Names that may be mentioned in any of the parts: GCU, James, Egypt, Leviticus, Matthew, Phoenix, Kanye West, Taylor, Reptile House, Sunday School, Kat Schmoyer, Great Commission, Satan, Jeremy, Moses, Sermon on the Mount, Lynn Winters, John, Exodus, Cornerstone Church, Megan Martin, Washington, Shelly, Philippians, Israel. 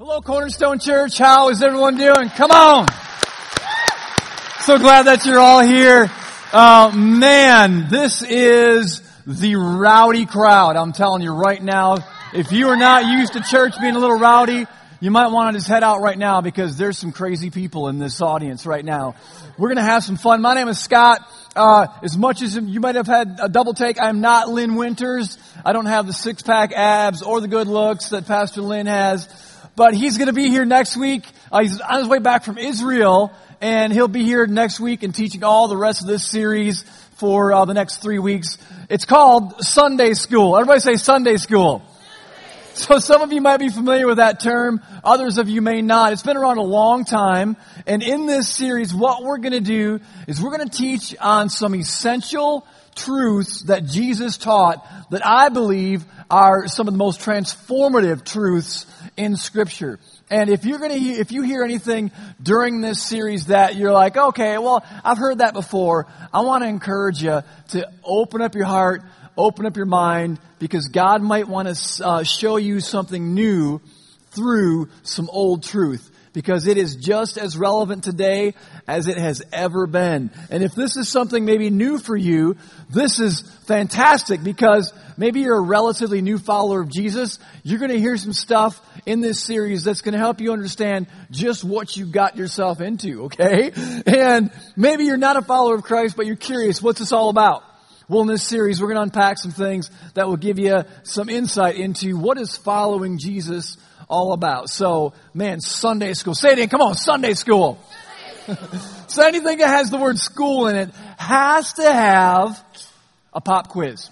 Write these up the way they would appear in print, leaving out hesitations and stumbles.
Hello, Cornerstone Church. How is everyone doing? Come on. So glad that you're all here. Man, this is the rowdy crowd. I'm telling you right now, if you are not used to church being a little rowdy, you might want to just head out right now because there's some crazy people in this audience right now. We're going to have some fun. My name is Scott. As much as you might have had a double take, I'm not Lynn Winters. I don't have the six-pack abs or the good looks that Pastor Lynn has. But he's going to be here next week. He's on his way back from Israel, and he'll be here next week and teaching all the rest of this series for the next 3 weeks. It's called Sunday School. Everybody say Sunday School. So some of you might be familiar with that term. Others of you may not. It's been around a long time. And in this series, what we're going to do is we're going to teach on some essential truths that Jesus taught that I believe are some of the most transformative truths in Scripture. And if you hear anything during this series that you're like, okay, well, I've heard that before, I want to encourage you to open up your heart, open up your mind, because God might want to show you something new through some old truth. Because it is just as relevant today as it has ever been. And if this is something maybe new for you, this is fantastic because maybe you're a relatively new follower of Jesus. You're going to hear some stuff in this series that's going to help you understand just what you got yourself into, okay? And maybe you're not a follower of Christ, but you're curious, what's this all about? Well, in this series, we're going to unpack some things that will give you some insight into what is following Jesus all about. So, man, Sunday school. Say it again. Come on, Sunday school. So anything that has the word school in it has to have a pop quiz.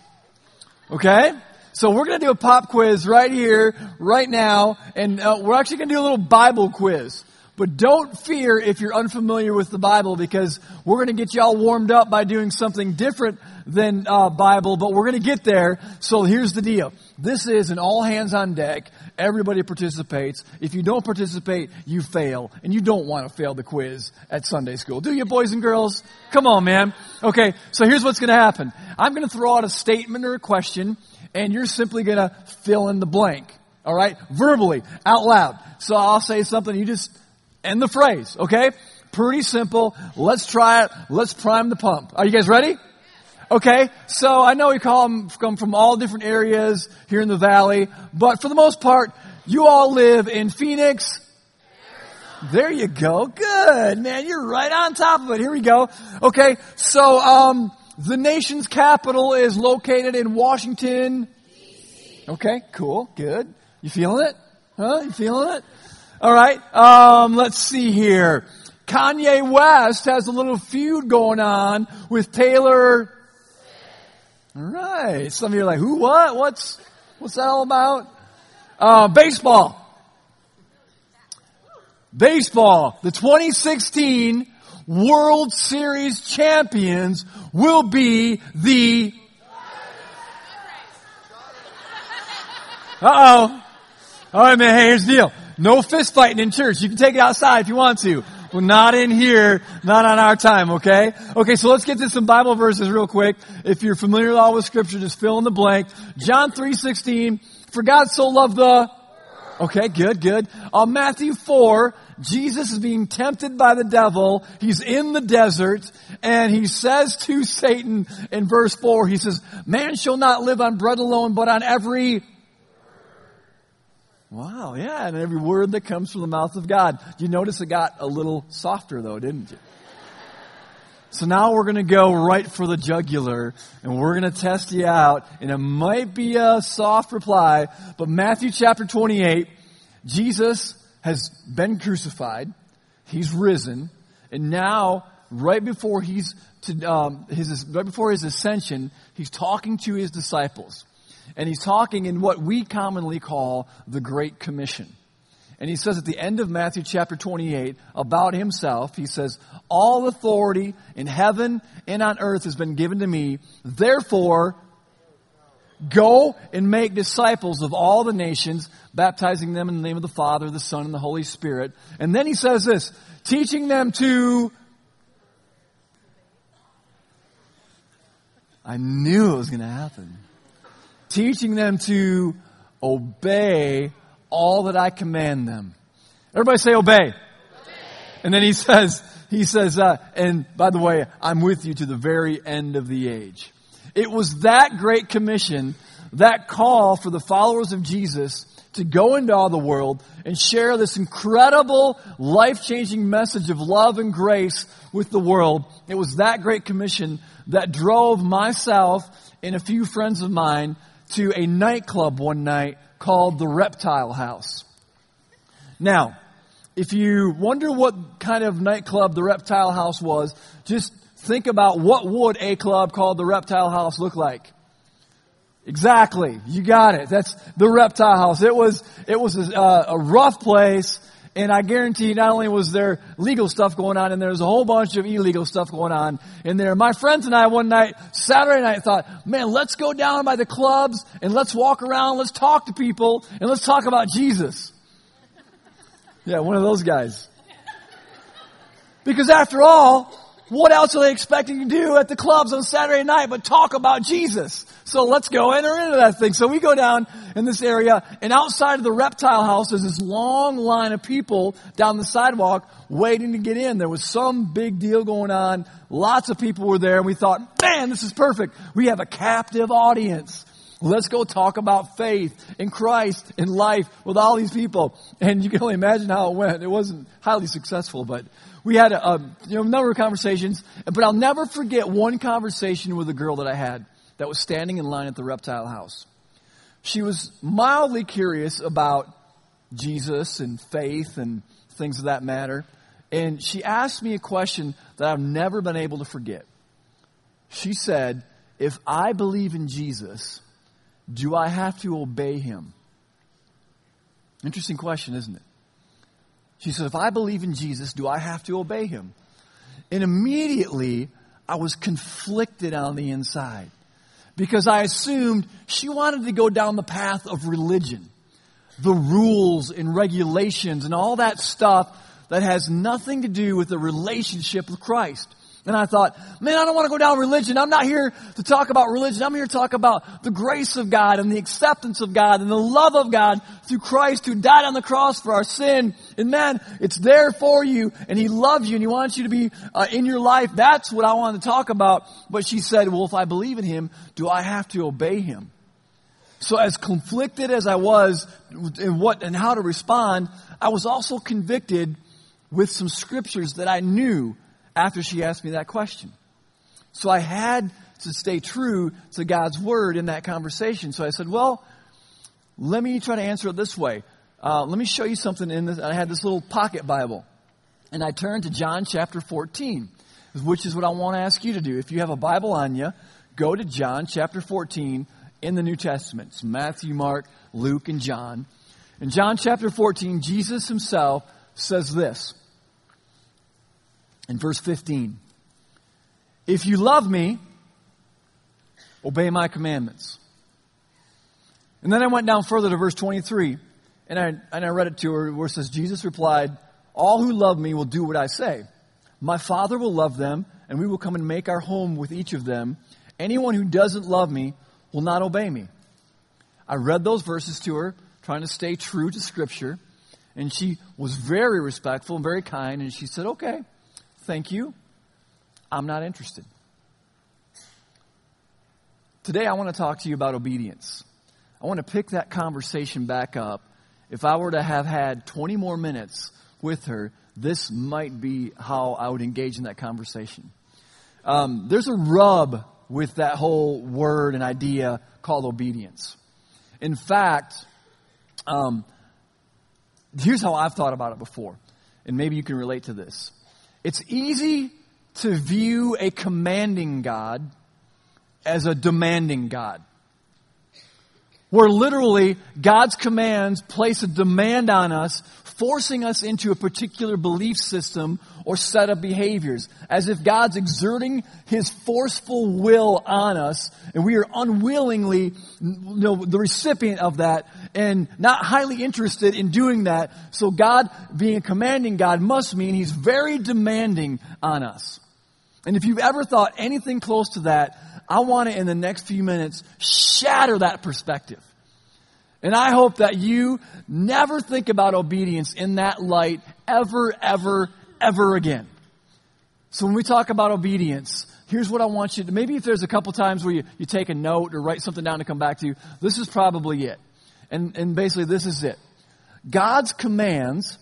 Okay? So we're going to do a pop quiz right here, right now. And we're actually going to do a little Bible quiz. But don't fear if you're unfamiliar with the Bible, because we're going to get you all warmed up by doing something different than Bible, but we're going to get there. So here's the deal. This is an all hands on deck. Everybody participates. If you don't participate, you fail. And you don't want to fail the quiz at Sunday school, do you, boys and girls? Come on, man. Okay, so here's what's going to happen. I'm going to throw out a statement or a question, and you're simply going to fill in the blank, all right, verbally, out loud. So I'll say something, you just end the phrase, okay? Pretty simple. Let's try it. Let's prime the pump. Are you guys ready? Okay, so I know we come from all different areas here in the valley, but for the most part, you all live in Phoenix. There you go. Good, man. You're right on top of it. Here we go. Okay, so the nation's capital is located in Washington. Okay, cool. Good. You feeling it? Huh? You feeling it? All right, let's see here. Kanye West has a little feud going on with Taylor. All right, some of you are like, who, what? What's that all about? Baseball. The 2016 World Series champions will be the... Uh-oh. All right, man, hey, here's the deal. No fist fighting in church. You can take it outside if you want to. Well, not in here, not on our time, okay? Okay, so let's get to some Bible verses real quick. If you're familiar at all with Scripture, just fill in the blank. John 3:16, for God so loved the... Okay, good. Matthew 4, Jesus is being tempted by the devil. He's in the desert, and he says to Satan in verse 4, he says, man shall not live on bread alone, but on every... Wow, yeah, and every word that comes from the mouth of God. You notice it got a little softer, though, didn't you? So now we're going to go right for the jugular, and we're going to test you out. And it might be a soft reply, but Matthew chapter 28, Jesus has been crucified. He's risen. And now, right before his ascension, he's talking to his disciples. And he's talking in what we commonly call the Great Commission. And he says at the end of Matthew chapter 28 about himself, he says, all authority in heaven and on earth has been given to me. Therefore, go and make disciples of all the nations, baptizing them in the name of the Father, the Son, and the Holy Spirit. And then he says this, teaching them to... I knew it was going to happen. Teaching them to obey all that I command them. Everybody say obey. Obey. And then he says, and by the way, I'm with you to the very end of the age. It was that Great Commission, that call for the followers of Jesus to go into all the world and share this incredible, life-changing message of love and grace with the world. It was that Great Commission that drove myself and a few friends of mine to a nightclub one night called the Reptile House. Now, if you wonder what kind of nightclub the Reptile House was, just think about what would a club called the Reptile House look like. Exactly. You got it. That's the Reptile House. It was a rough place, and I guarantee not only was there legal stuff going on, and there was a whole bunch of illegal stuff going on in there. My friends and I one night, Saturday night, thought, man, let's go down by the clubs, and let's walk around, let's talk to people, and let's talk about Jesus. Yeah, one of those guys. Because after all, what else are they expecting to do at the clubs on Saturday night but talk about Jesus? So let's go enter into that thing. So we go down in this area, and outside of the Reptile House, there's this long line of people down the sidewalk waiting to get in. There was some big deal going on. Lots of people were there, and we thought, man, this is perfect. We have a captive audience. Let's go talk about faith in Christ and life with all these people. And you can only imagine how it went. It wasn't highly successful, but we had a number of conversations. But I'll never forget one conversation with a girl that I had that was standing in line at the Reptile House. She was mildly curious about Jesus and faith and things of that matter. And she asked me a question that I've never been able to forget. She said, if I believe in Jesus, do I have to obey him? Interesting question, isn't it? She said, if I believe in Jesus, do I have to obey him? And immediately, I was conflicted on the inside because I assumed she wanted to go down the path of religion, the rules and regulations and all that stuff that has nothing to do with the relationship with Christ. And I thought, man, I don't want to go down religion. I'm not here to talk about religion. I'm here to talk about the grace of God and the acceptance of God and the love of God through Christ who died on the cross for our sin. And man, it's there for you, and he loves you, and he wants you to be in your life. That's what I wanted to talk about. But she said, well, if I believe in him, do I have to obey him? So as conflicted as I was in what and how to respond, I was also convicted with some scriptures that I knew after she asked me that question. So I had to stay true to God's word in that conversation. So I said, well, let me try to answer it this way. Let me show you something in this. I had this little pocket Bible. And I turned to John chapter 14, which is what I want to ask you to do. If you have a Bible on you, go to John chapter 14 in the New Testament. It's Matthew, Mark, Luke, and John. In John chapter 14, Jesus himself says this. In verse 15, if you love me, obey my commandments. And then I went down further to verse 23, and I read it to her where it says, Jesus replied, all who love me will do what I say. My Father will love them, and we will come and make our home with each of them. Anyone who doesn't love me will not obey me. I read those verses to her, trying to stay true to Scripture, and she was very respectful and very kind, and she said, okay. Thank you. I'm not interested. Today, I want to talk to you about obedience. I want to pick that conversation back up. If I were to have had 20 more minutes with her, this might be how I would engage in that conversation. There's a rub with that whole word and idea called obedience. In fact, here's how I've thought about it before, and maybe you can relate to this. It's easy to view a commanding God as a demanding God, where literally God's commands place a demand on us, forcing us into a particular belief system or set of behaviors, as if God's exerting his forceful will on us, and we are unwillingly the recipient of that and not highly interested in doing that. So God, being a commanding God, must mean he's very demanding on us. And if you've ever thought anything close to that, I want to, in the next few minutes, shatter that perspective. And I hope that you never think about obedience in that light ever, ever, ever again. So when we talk about obedience, here's what I want you to, maybe if there's a couple times where you take a note or write something down to come back to you, this is probably it. And basically this is it. God's commands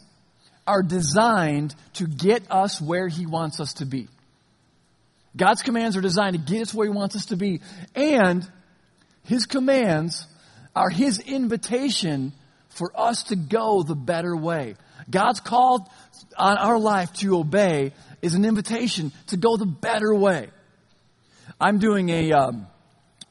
are designed to get us where he wants us to be. God's commands are designed to get us where he wants us to be. And his commands are his invitation for us to go the better way. God's call on our life to obey is an invitation to go the better way. I'm doing a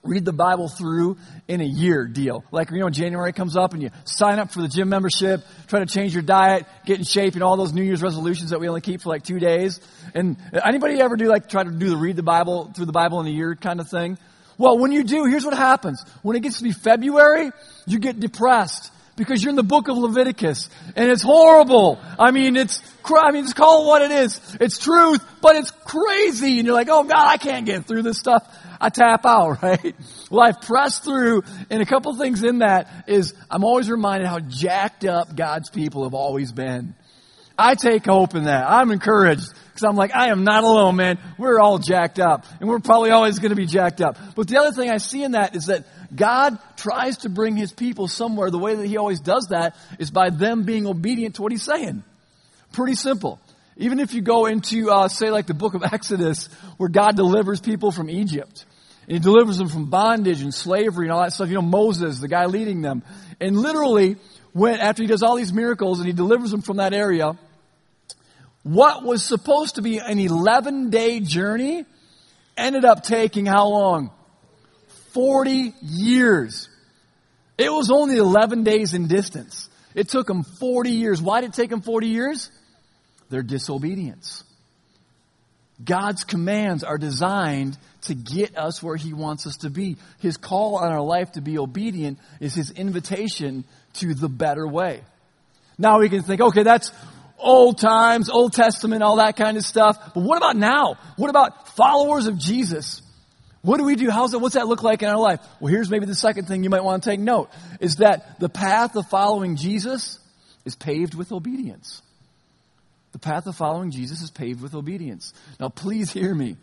read the Bible through in a year deal. Like, you know, January comes up and you sign up for the gym membership, try to change your diet, get in shape, and all those New Year's resolutions that we only keep for like 2 days. And anybody ever do like try to do the read the Bible through the Bible in a year kind of thing? Well, when you do, here's what happens. When it gets to be February, you get depressed because you're in the book of Leviticus and it's horrible. I mean, it's called what it is. It's truth, but it's crazy. And you're like, oh God, I can't get through this stuff. I tap out, right? Well, I've pressed through, and a couple things in that is I'm always reminded how jacked up God's people have always been. I take hope in that. I'm encouraged because I'm like, I am not alone, man. We're all jacked up, and we're probably always going to be jacked up. But the other thing I see in that is that God tries to bring his people somewhere. The way that he always does that is by them being obedient to what he's saying. Pretty simple. Even if you go into, say, like the book of Exodus, where God delivers people from Egypt. And he delivers them from bondage and slavery and all that stuff. You know, Moses, the guy leading them. And literally, after he does all these miracles and he delivers them from that area, what was supposed to be an 11-day journey ended up taking how long? 40 years. It was only 11 days in distance. It took them 40 years. Why did it take them 40 years? Their disobedience. God's commands are designed to get us where he wants us to be. His call on our life to be obedient is his invitation to the better way. Now we can think, okay, that's old times, Old Testament, all that kind of stuff. But what about now? What about followers of Jesus? What do we do? What's that look like in our life? Well, here's maybe the second thing you might want to take note, is that the path of following Jesus is paved with obedience. The path of following Jesus is paved with obedience. Now, please hear me.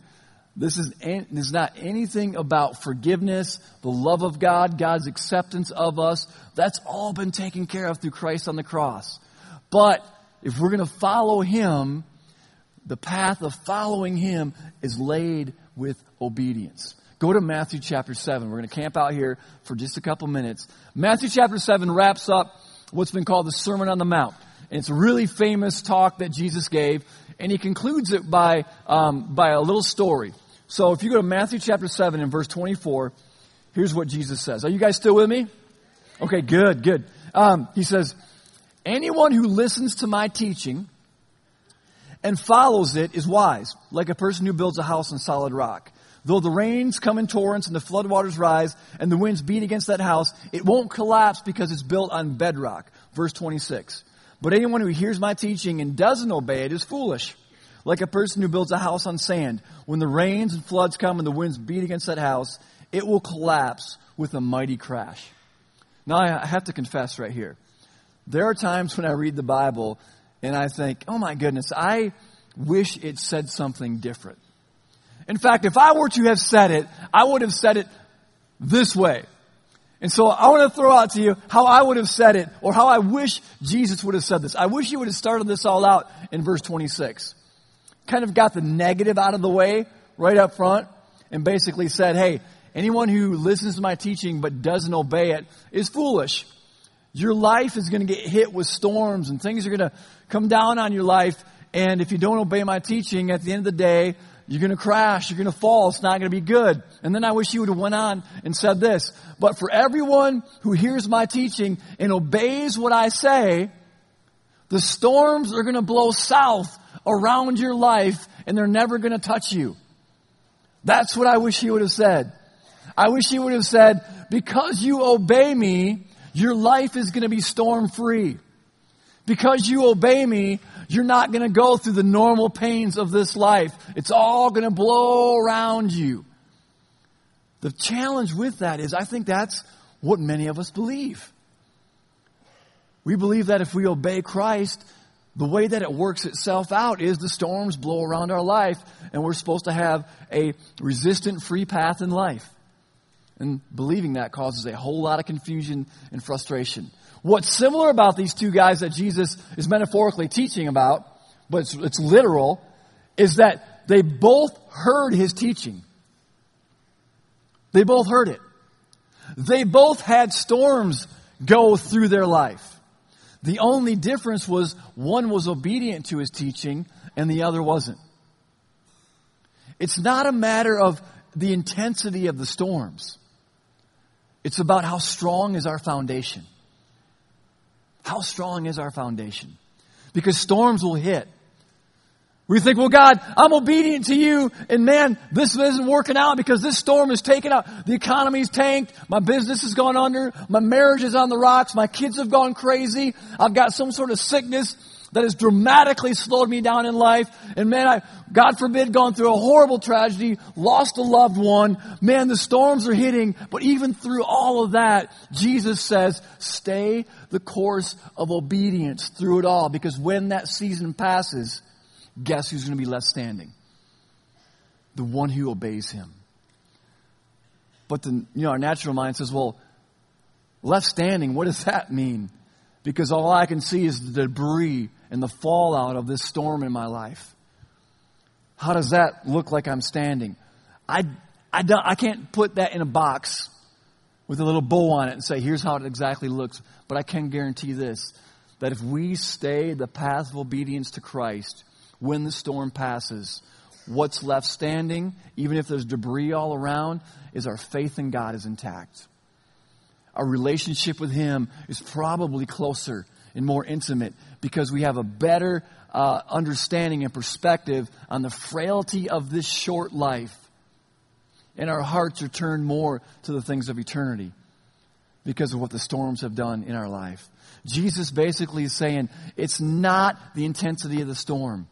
This is not anything about forgiveness, the love of God, God's acceptance of us. That's all been taken care of through Christ on the cross. But if we're going to follow him, the path of following him is laid with obedience. Go to Matthew chapter 7. We're going to camp out here for just a couple minutes. Matthew chapter 7 wraps up what's been called the Sermon on the Mount. And it's a really famous talk that Jesus gave, and he concludes it by a little story. So if you go to Matthew chapter 7 and verse 24, here's what Jesus says. Are you guys still with me? Okay, good. He says, anyone who listens to my teaching and follows it is wise, like a person who builds a house on solid rock. Though the rains come in torrents and the floodwaters rise and the winds beat against that house, it won't collapse because it's built on bedrock. Verse 26. But anyone who hears my teaching and doesn't obey it is foolish, like a person who builds a house on sand. When the rains and floods come and the winds beat against that house, it will collapse with a mighty crash. Now, I have to confess right here. There are times when I read the Bible and I think, oh my goodness, I wish it said something different. In fact, if I were to have said it, I would have said it this way. And so I want to throw out to you how I would have said it, or how I wish Jesus would have said this. I wish he would have started this all out in verse 26. Kind of got the negative out of the way right up front and basically said, hey, anyone who listens to my teaching but doesn't obey it is foolish. Your life is going to get hit with storms and things are going to come down on your life. And if you don't obey my teaching, at the end of the day, you're going to crash. You're going to fall. It's not going to be good. And then I wish you would have went on and said this. But for everyone who hears my teaching and obeys what I say, the storms are going to blow south around your life and they're never going to touch you. That's what I wish he would have said. I wish he would have said, because you obey me, your life is going to be storm-free. Because you obey me, you're not going to go through the normal pains of this life. It's all going to blow around you. The challenge with that is I think that's what many of us believe. We believe that if we obey Christ, the way that it works itself out is the storms blow around our life, and we're supposed to have a resistant, free path in life. And believing that causes a whole lot of confusion and frustration. What's similar about these two guys that Jesus is metaphorically teaching about, but it's literal, is that they both heard his teaching. They both heard it. They both had storms go through their life. The only difference was one was obedient to his teaching and the other wasn't. It's not a matter of the intensity of the storms. It's about how strong is our foundation. How strong is our foundation? Because storms will hit. We think, well, God, I'm obedient to you, and man, this isn't working out because this storm is taken out. The economy's tanked. My business has gone under. My marriage is on the rocks. My kids have gone crazy. I've got some sort of sickness that has dramatically slowed me down in life. And man, I, God forbid, gone through a horrible tragedy, lost a loved one. Man, the storms are hitting. But even through all of that, Jesus says, stay the course of obedience through it all. Because when that season passes, guess who's going to be left standing? The one who obeys him. But our natural mind says, well, left standing, what does that mean? Because all I can see is the debris and the fallout of this storm in my life. How does that look like I'm standing? I can't put that in a box with a little bow on it and say, here's how it exactly looks. But I can guarantee this, that if we stay the path of obedience to Christ, when the storm passes, what's left standing, even if there's debris all around, is our faith in God is intact. Our relationship with Him is probably closer and more intimate because we have a better understanding and perspective on the frailty of this short life. And our hearts are turned more to the things of eternity because of what the storms have done in our life. Jesus basically is saying it's not the intensity of the storm.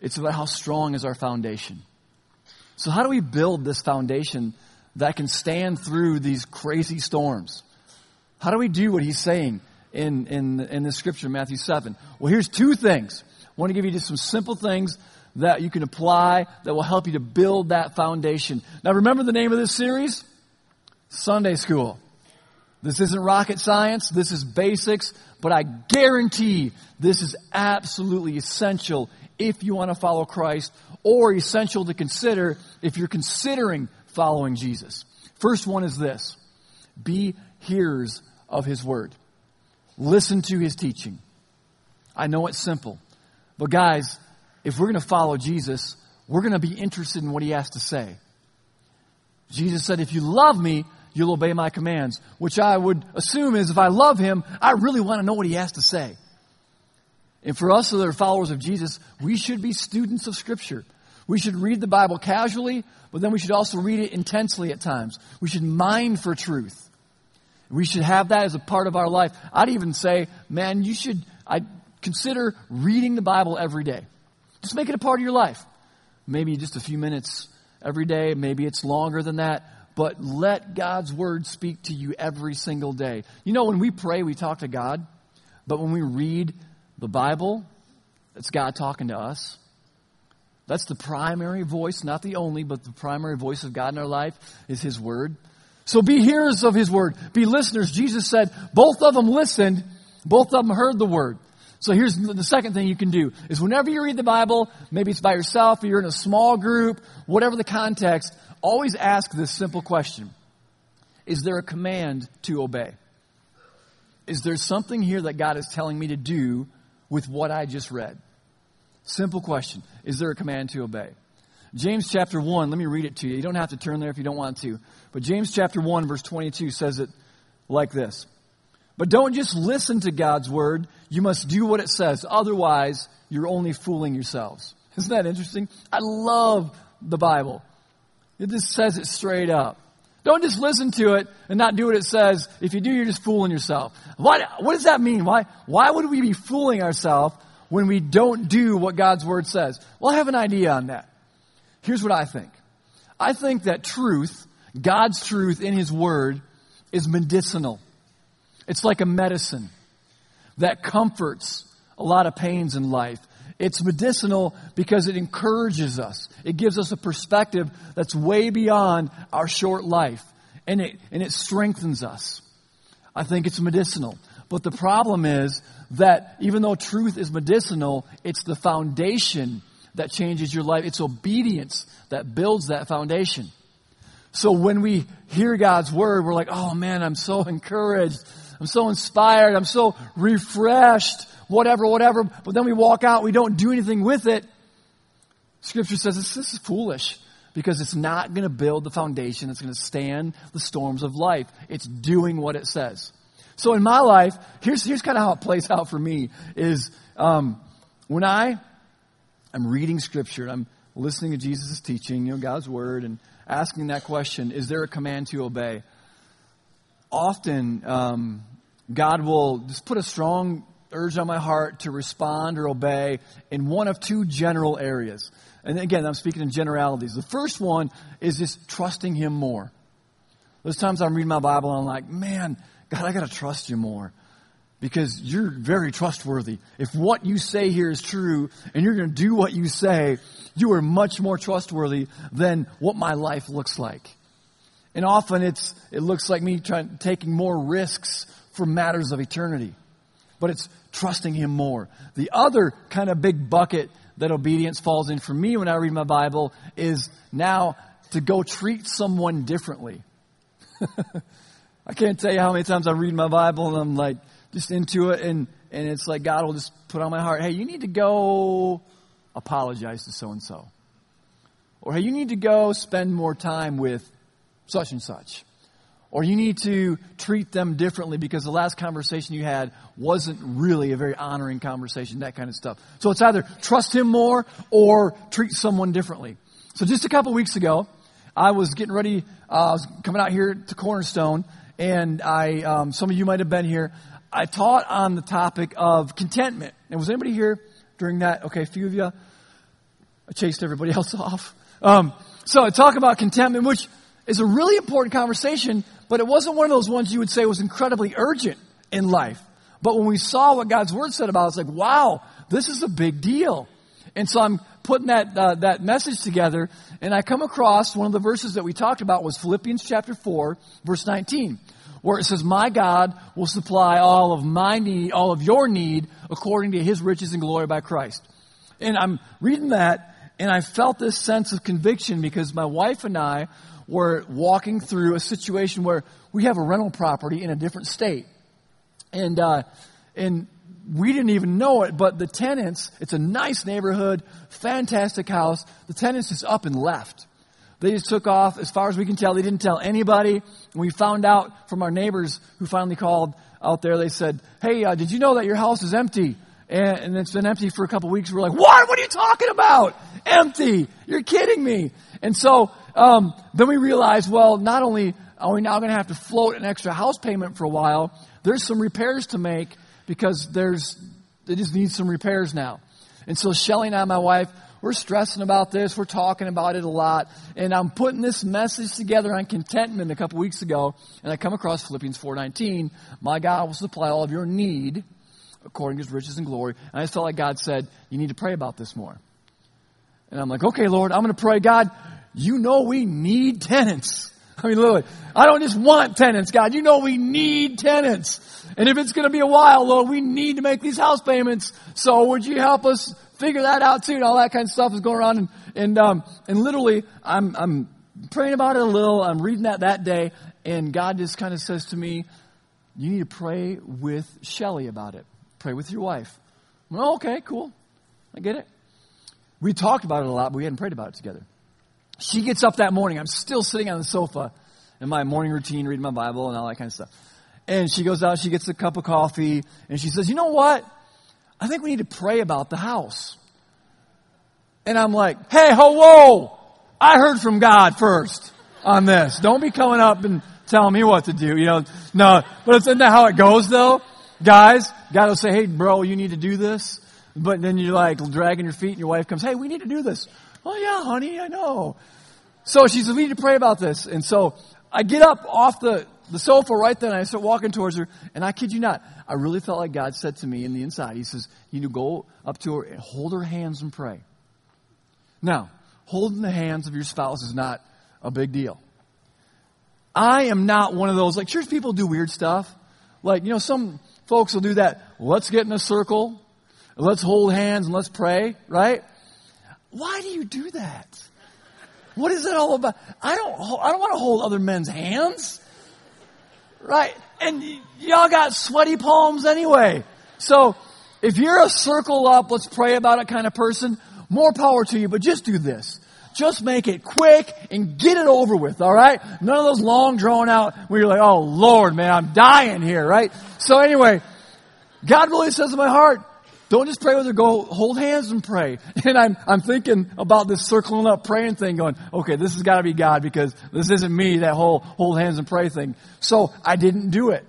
It's about how strong is our foundation. So how do we build this foundation that can stand through these crazy storms? How do we do what he's saying in the scripture, Matthew 7? Well, here's two things. I want to give you just some simple things that you can apply that will help you to build that foundation. Now, remember the name of this series? Sunday School. This isn't rocket science. This is basics. But I guarantee this is absolutely essential if you want to follow Christ, or essential to consider if you're considering following Jesus. First one is this: be hearers of his word. Listen to his teaching. I know it's simple, but guys, if we're going to follow Jesus, we're going to be interested in what he has to say. Jesus said, if you love me, you'll obey my commands, which I would assume is if I love him, I really want to know what he has to say. And for us that are followers of Jesus, we should be students of Scripture. We should read the Bible casually, but then we should also read it intensely at times. We should mine for truth. We should have that as a part of our life. I'd even say, man, you should consider reading the Bible every day. Just make it a part of your life. Maybe just a few minutes every day. Maybe it's longer than that. But let God's word speak to you every single day. You know, when we pray, we talk to God. But when we read the Bible, it's God talking to us. That's the primary voice, not the only, but the primary voice of God in our life is his word. So be hearers of his word. Be listeners. Jesus said both of them listened. Both of them heard the word. So here's the second thing you can do is whenever you read the Bible, maybe it's by yourself or you're in a small group, whatever the context, always ask this simple question. Is there a command to obey? Is there something here that God is telling me to do with what I just read? Simple question. Is there a command to obey? James chapter 1, let me read it to you. You don't have to turn there if you don't want to. But James chapter 1 verse 22 says it like this. But don't just listen to God's word. You must do what it says. Otherwise, you're only fooling yourselves. Isn't that interesting? I love the Bible. It just says it straight up. Don't just listen to it and not do what it says. If you do, you're just fooling yourself. What does that mean? Why would we be fooling ourselves when we don't do what God's word says? Well, I have an idea on that. Here's what I think. I think that truth, God's truth in his word, is medicinal. It's like a medicine. that comforts a lot of pains in life. It's medicinal because it encourages us. It gives us a perspective that's way beyond our short life, and it strengthens us. I think it's medicinal. But the problem is that even though truth is medicinal, it's the foundation that changes your life. It's obedience that builds that foundation. So when we hear God's word, we're like, oh man, I'm so encouraged. I'm so inspired. I'm so refreshed. Whatever. But then we walk out. We don't do anything with it. Scripture says this is foolish because it's not going to build the foundation that's going to stand the storms of life. It's doing what it says. So in my life, here's kind of how it plays out for me is when I'm reading Scripture and I'm listening to Jesus' teaching, God's word, and asking that question, is there a command to obey? Often, God will just put a strong urge on my heart to respond or obey in one of two general areas. And again, I'm speaking in generalities. The first one is just trusting Him more. Those times I'm reading my Bible and I'm like, man, God, I got to trust You more because You're very trustworthy. If what You say here is true and You're going to do what You say, You are much more trustworthy than what my life looks like. And often it looks like me taking more risks for matters of eternity. But it's trusting Him more. The other kind of big bucket that obedience falls in for me when I read my Bible is now to go treat someone differently. I can't tell you how many times I read my Bible and I'm like just into it. And it's like God will just put on my heart, hey, you need to go apologize to so-and-so. Or hey, you need to go spend more time with such and such. Or you need to treat them differently because the last conversation you had wasn't really a very honoring conversation, that kind of stuff. So it's either trust Him more or treat someone differently. So just a couple weeks ago, I was getting ready, I was coming out here to Cornerstone, and some of you might have been here. I taught on the topic of contentment. And was anybody here during that? Okay, a few of you. I chased everybody else off. So I talk about contentment, which is a really important conversation, but it wasn't one of those ones you would say was incredibly urgent in life. But when we saw what God's word said about it, it's like, wow, this is a big deal. And so I'm putting that message together, and I come across one of the verses that we talked about was Philippians chapter 4, verse 19, where it says, my God will supply all of my need, all of your need, according to His riches and glory by Christ. And I'm reading that, and I felt this sense of conviction because my wife and I were walking through a situation where we have a rental property in a different state. And we didn't even know it, but the tenants, it's a nice neighborhood, fantastic house. The tenants just up and left. They just took off. As far as we can tell, they didn't tell anybody. And we found out from our neighbors who finally called out there. They said, hey, did you know that your house is empty? And it's been empty for a couple weeks. We're like, what? What are you talking about? Empty. You're kidding me. And so then we realized, well, not only are we now going to have to float an extra house payment for a while, there's some repairs to make because they just need some repairs now. And so Shelly and I, my wife, we're stressing about this. We're talking about it a lot. And I'm putting this message together on contentment a couple weeks ago. And I come across Philippians 4:19. My God will supply all of your need according to His riches and glory. And I just felt like God said, you need to pray about this more. And I'm like, okay, Lord, I'm going to pray. God, You know we need tenants. I mean, Lord, I don't just want tenants, God. You know we need tenants. And if it's going to be a while, Lord, we need to make these house payments. So would You help us figure that out too? And all that kind of stuff is going around. And literally, I'm praying about it a little. I'm reading that day. And God just kind of says to me, you need to pray with Shelly about it. Pray with your wife. Well, okay, cool. I get it. We talked about it a lot, but we hadn't prayed about it together. She gets up that morning. I'm still sitting on the sofa in my morning routine, reading my Bible and all that kind of stuff. And she goes out, she gets a cup of coffee, and she says, you know what? I think we need to pray about the house. And I'm like, hey, whoa, I heard from God first on this. Don't be coming up and telling me what to do. No, but isn't that how it goes, though? Guys, God will say, hey, bro, you need to do this. But then you're like dragging your feet, and your wife comes, hey, we need to do this. Oh, yeah, honey, I know. So she said, we need to pray about this. And so I get up off the the sofa right then. I start walking towards her, and I kid you not, I really felt like God said to me in the inside, he says, you need to go up to her and hold her hands and pray. Now, holding the hands of your spouse is not a big deal. I am not one of those, like church people do weird stuff. Like, you know, some folks will do that. Let's get in a circle, and let's hold hands, and let's pray, right? Why do you do that? What is it all about? I don't want to hold other men's hands. Right? And y'all got sweaty palms anyway. So if you're a circle up, let's pray about it kind of person, more power to you, but just do this. Just make it quick and get it over with, all right? None of those long drawn out where you're like, oh, Lord, man, I'm dying here, right? So anyway, God really says in my heart, don't just pray with her, go hold hands and pray. And I'm thinking about this circling up praying thing going, okay, this has got to be God because this isn't me, that whole hold hands and pray thing. So I didn't do it.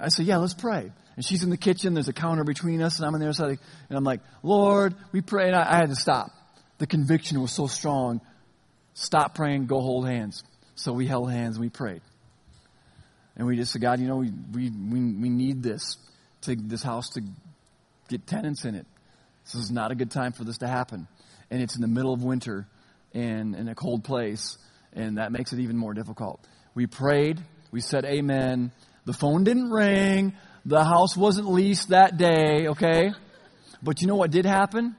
I said, yeah, let's pray. And she's in the kitchen, there's a counter between us, and I'm on the other side, and I'm like, Lord, we pray, and I had to stop. The conviction was so strong. Stop praying, go hold hands. So we held hands and we prayed. And we just said, God, you know, we need this, this house to get tenants in it. This is not a good time for this to happen. And it's in the middle of winter and in a cold place, and that makes it even more difficult. We prayed. We said amen. The phone didn't ring. The house wasn't leased that day, okay? But you know what did happen?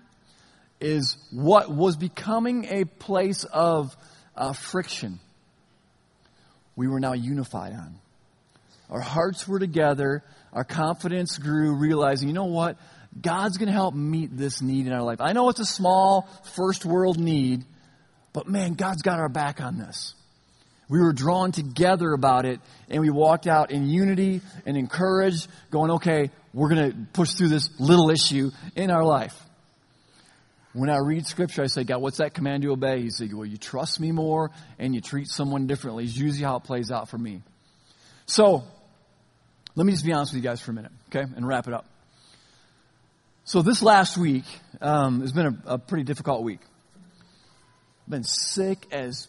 Is what was becoming a place of friction, we were now unified on. Our hearts were together. Our confidence grew, realizing, you know what? God's going to help meet this need in our life. I know it's a small first world need, but man, God's got our back on this. We were drawn together about it, and we walked out in unity and encouraged, going, okay, we're going to push through this little issue in our life. When I read Scripture, I say, God, what's that command to obey? He said, well, you trust me more and you treat someone differently. It's usually how it plays out for me. So, let me just be honest with you guys for a minute, okay, and wrap it up. So this last week has been a pretty difficult week. Been sick as,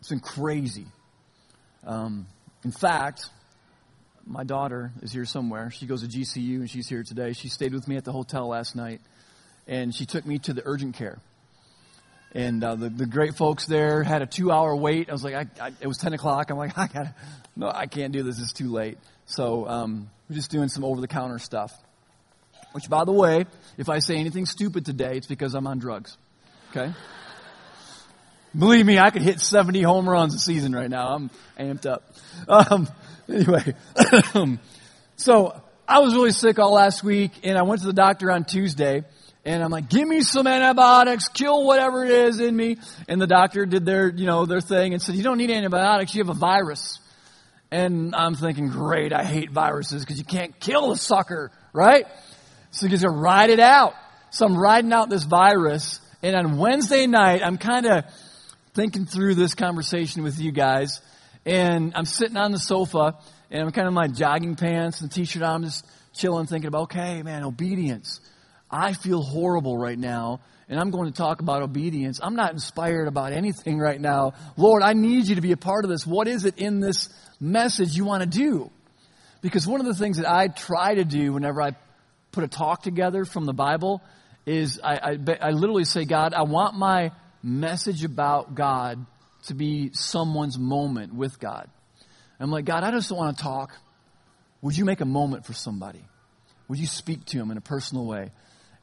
it's been crazy. In fact, my daughter is here somewhere. She goes to GCU and she's here today. She stayed with me at the hotel last night. And she took me to the urgent care. And the great folks there had a 2-hour wait. I was like, it was 10 o'clock. I'm like, I can't do this. It's too late. So we're just doing some over-the-counter stuff. Which, by the way, if I say anything stupid today, it's because I'm on drugs. Okay? Believe me, I could hit 70 home runs a season right now. I'm amped up. Anyway. So I was really sick all last week, and I went to the doctor on Tuesday. And I'm like, give me some antibiotics, kill whatever it is in me. And the doctor did their thing and said, you don't need antibiotics, you have a virus. And I'm thinking, great, I hate viruses because you can't kill the sucker, right? So you just gotta ride it out. So I'm riding out this virus. And on Wednesday night, I'm kind of thinking through this conversation with you guys. And I'm sitting on the sofa and I'm kind of in my jogging pants and t-shirt on. I'm just chilling, thinking about, okay, man, obedience. I feel horrible right now, and I'm going to talk about obedience. I'm not inspired about anything right now. Lord, I need you to be a part of this. What is it in this message you want to do? Because one of the things that I try to do whenever I put a talk together from the Bible is I literally say, God, I want my message about God to be someone's moment with God. I'm like, God, I just don't want to talk. Would you make a moment for somebody? Would you speak to him in a personal way?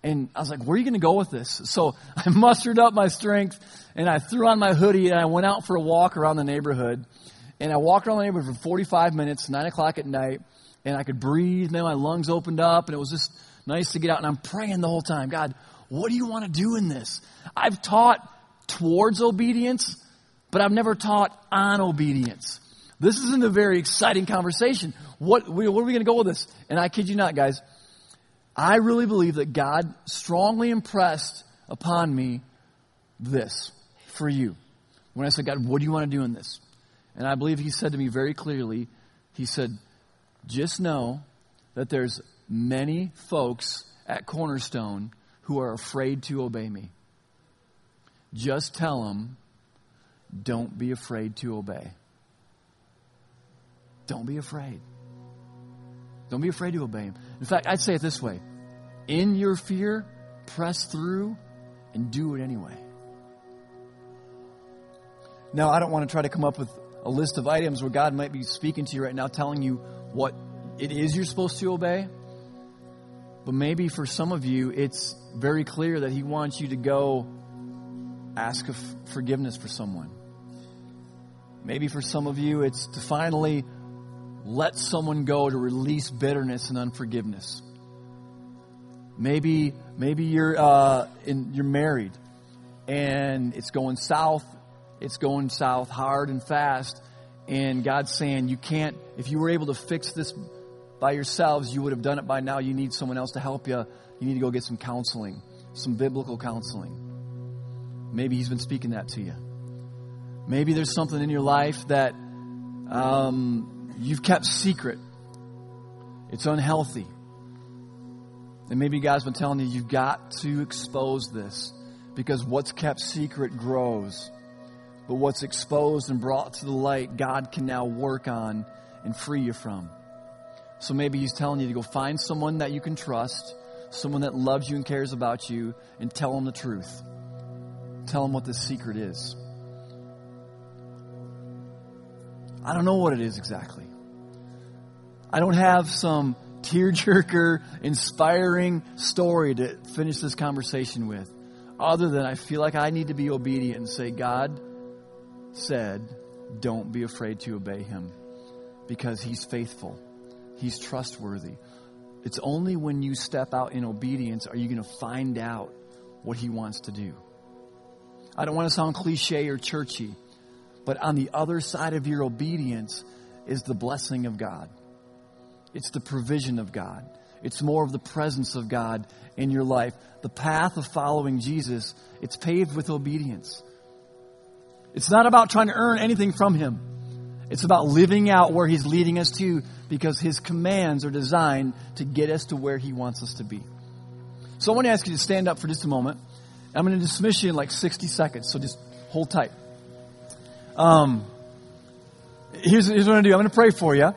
And I was like, where are you going to go with this? So I mustered up my strength, and I threw on my hoodie, and I went out for a walk around the neighborhood. And I walked around the neighborhood for 45 minutes, 9 o'clock at night, and I could breathe, and then my lungs opened up, and it was just nice to get out. And I'm praying the whole time, God, what do you want to do in this? I've taught towards obedience, but I've never taught on obedience. This isn't a very exciting conversation. Where are we going to go with this? And I kid you not, guys. I really believe that God strongly impressed upon me this for you. When I said, God, what do you want to do in this? And I believe he said to me very clearly, he said, just know that there's many folks at Cornerstone who are afraid to obey me. Just tell them, don't be afraid to obey. Don't be afraid. Don't be afraid to obey him. In fact, I'd say it this way. In your fear, press through and do it anyway. Now, I don't want to try to come up with a list of items where God might be speaking to you right now, telling you what it is you're supposed to obey. But maybe for some of you, it's very clear that he wants you to go ask forgiveness for someone. Maybe for some of you, it's to finally let someone go to release bitterness and unforgiveness. Maybe you're you're married and it's going south. It's going south hard and fast. And God's saying, you can't, if you were able to fix this by yourselves, you would have done it by now. You need someone else to help you. You need to go get some counseling, some biblical counseling. Maybe he's been speaking that to you. Maybe there's something in your life that you've kept secret. It's unhealthy. And maybe God's been telling you, you've got to expose this, because what's kept secret grows. But what's exposed and brought to the light, God can now work on and free you from. So maybe he's telling you to go find someone that you can trust, someone that loves you and cares about you, and tell them the truth. Tell them what the secret is. I don't know what it is exactly. I don't have some tearjerker, inspiring story to finish this conversation with, other than I feel like I need to be obedient and say, God said, don't be afraid to obey him, because he's faithful. He's trustworthy. It's only when you step out in obedience are you going to find out what he wants to do. I don't want to sound cliche or churchy, but on the other side of your obedience is the blessing of God. It's the provision of God. It's more of the presence of God in your life. The path of following Jesus, it's paved with obedience. It's not about trying to earn anything from him. It's about living out where he's leading us to, because his commands are designed to get us to where he wants us to be. So I want to ask you to stand up for just a moment. I'm going to dismiss you in like 60 seconds, so just hold tight. Here's what I'm going to do. I'm going to pray for you.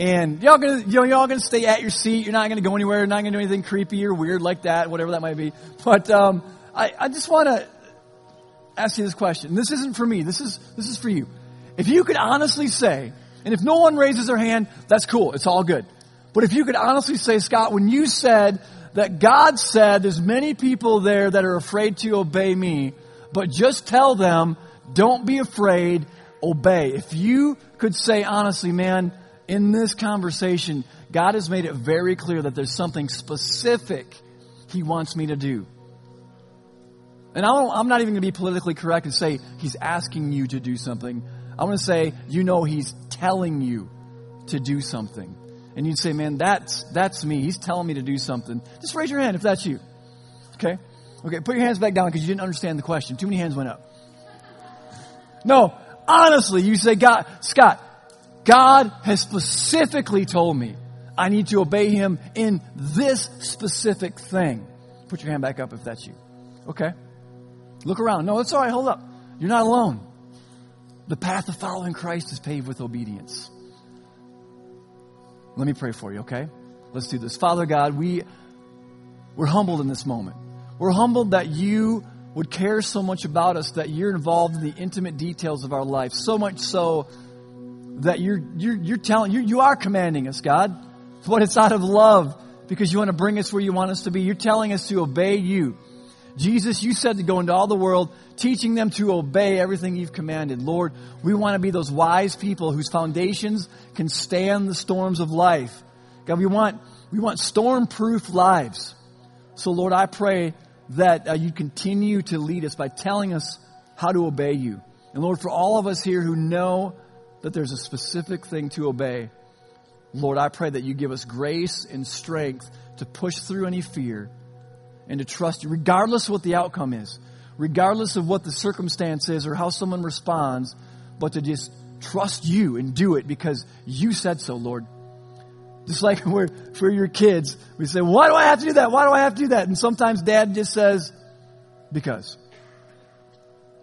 And y'all gonna stay at your seat. You're not gonna go anywhere. You're not gonna do anything creepy or weird like that, whatever that might be. But I just want to ask you this question. This isn't for me. This is for you. If you could honestly say, and if no one raises their hand, that's cool. It's all good. But if you could honestly say, Scott, when you said that God said there's many people there that are afraid to obey me, but just tell them, don't be afraid, obey. If you could say honestly, man, in this conversation, God has made it very clear that there's something specific he wants me to do. And I'm not even going to be politically correct and say he's asking you to do something. I'm going to say, he's telling you to do something. And you'd say, man, that's me. He's telling me to do something. Just raise your hand if that's you. Okay, put your hands back down because you didn't understand the question. Too many hands went up. No, honestly, you say, God, Scott, God has specifically told me I need to obey him in this specific thing. Put your hand back up if that's you. Okay. Look around. No, it's all right. Hold up. You're not alone. The path of following Christ is paved with obedience. Let me pray for you, okay? Let's do this. Father God, we're humbled in this moment. We're humbled that you would care so much about us, that you're involved in the intimate details of our life, so much so that you are commanding us, God. But it's out of love, because you want to bring us where you want us to be. You're telling us to obey you. Jesus, you said to go into all the world, teaching them to obey everything you've commanded. Lord, we want to be those wise people whose foundations can stand the storms of life. God, we want storm-proof lives. So, Lord, I pray that you continue to lead us by telling us how to obey you. And, Lord, for all of us here who know that there's a specific thing to obey, Lord, I pray that you give us grace and strength to push through any fear and to trust you, regardless of what the outcome is, regardless of what the circumstance is or how someone responds, but to just trust you and do it because you said so, Lord. Just like for your kids, we say, why do I have to do that? Why do I have to do that? And sometimes dad just says, because.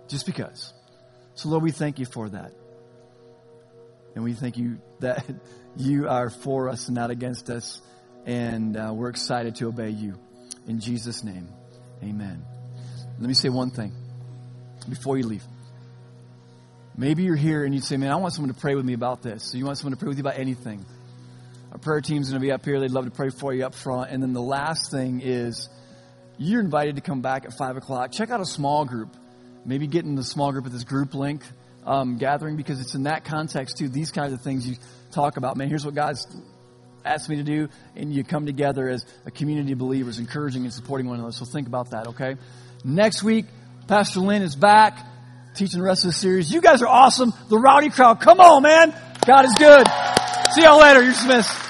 Just because. So, Lord, we thank you for that. And we thank you that you are for us, not against us. And we're excited to obey you. In Jesus' name, amen. Let me say one thing before you leave. Maybe you're here and you'd say, man, I want someone to pray with me about this. So you want someone to pray with you about anything. Our prayer team's going to be up here. They'd love to pray for you up front. And then the last thing is you're invited to come back at 5 o'clock. Check out a small group. Maybe get in the small group at this group link gathering, because it's in that context, too. These kinds of things you talk about. Man, here's what God's asked me to do. And you come together as a community of believers, encouraging and supporting one another. So think about that, okay? Next week, Pastor Lynn is back teaching the rest of the series. You guys are awesome. The rowdy crowd. Come on, man. God is good. See y'all later. You're dismissed.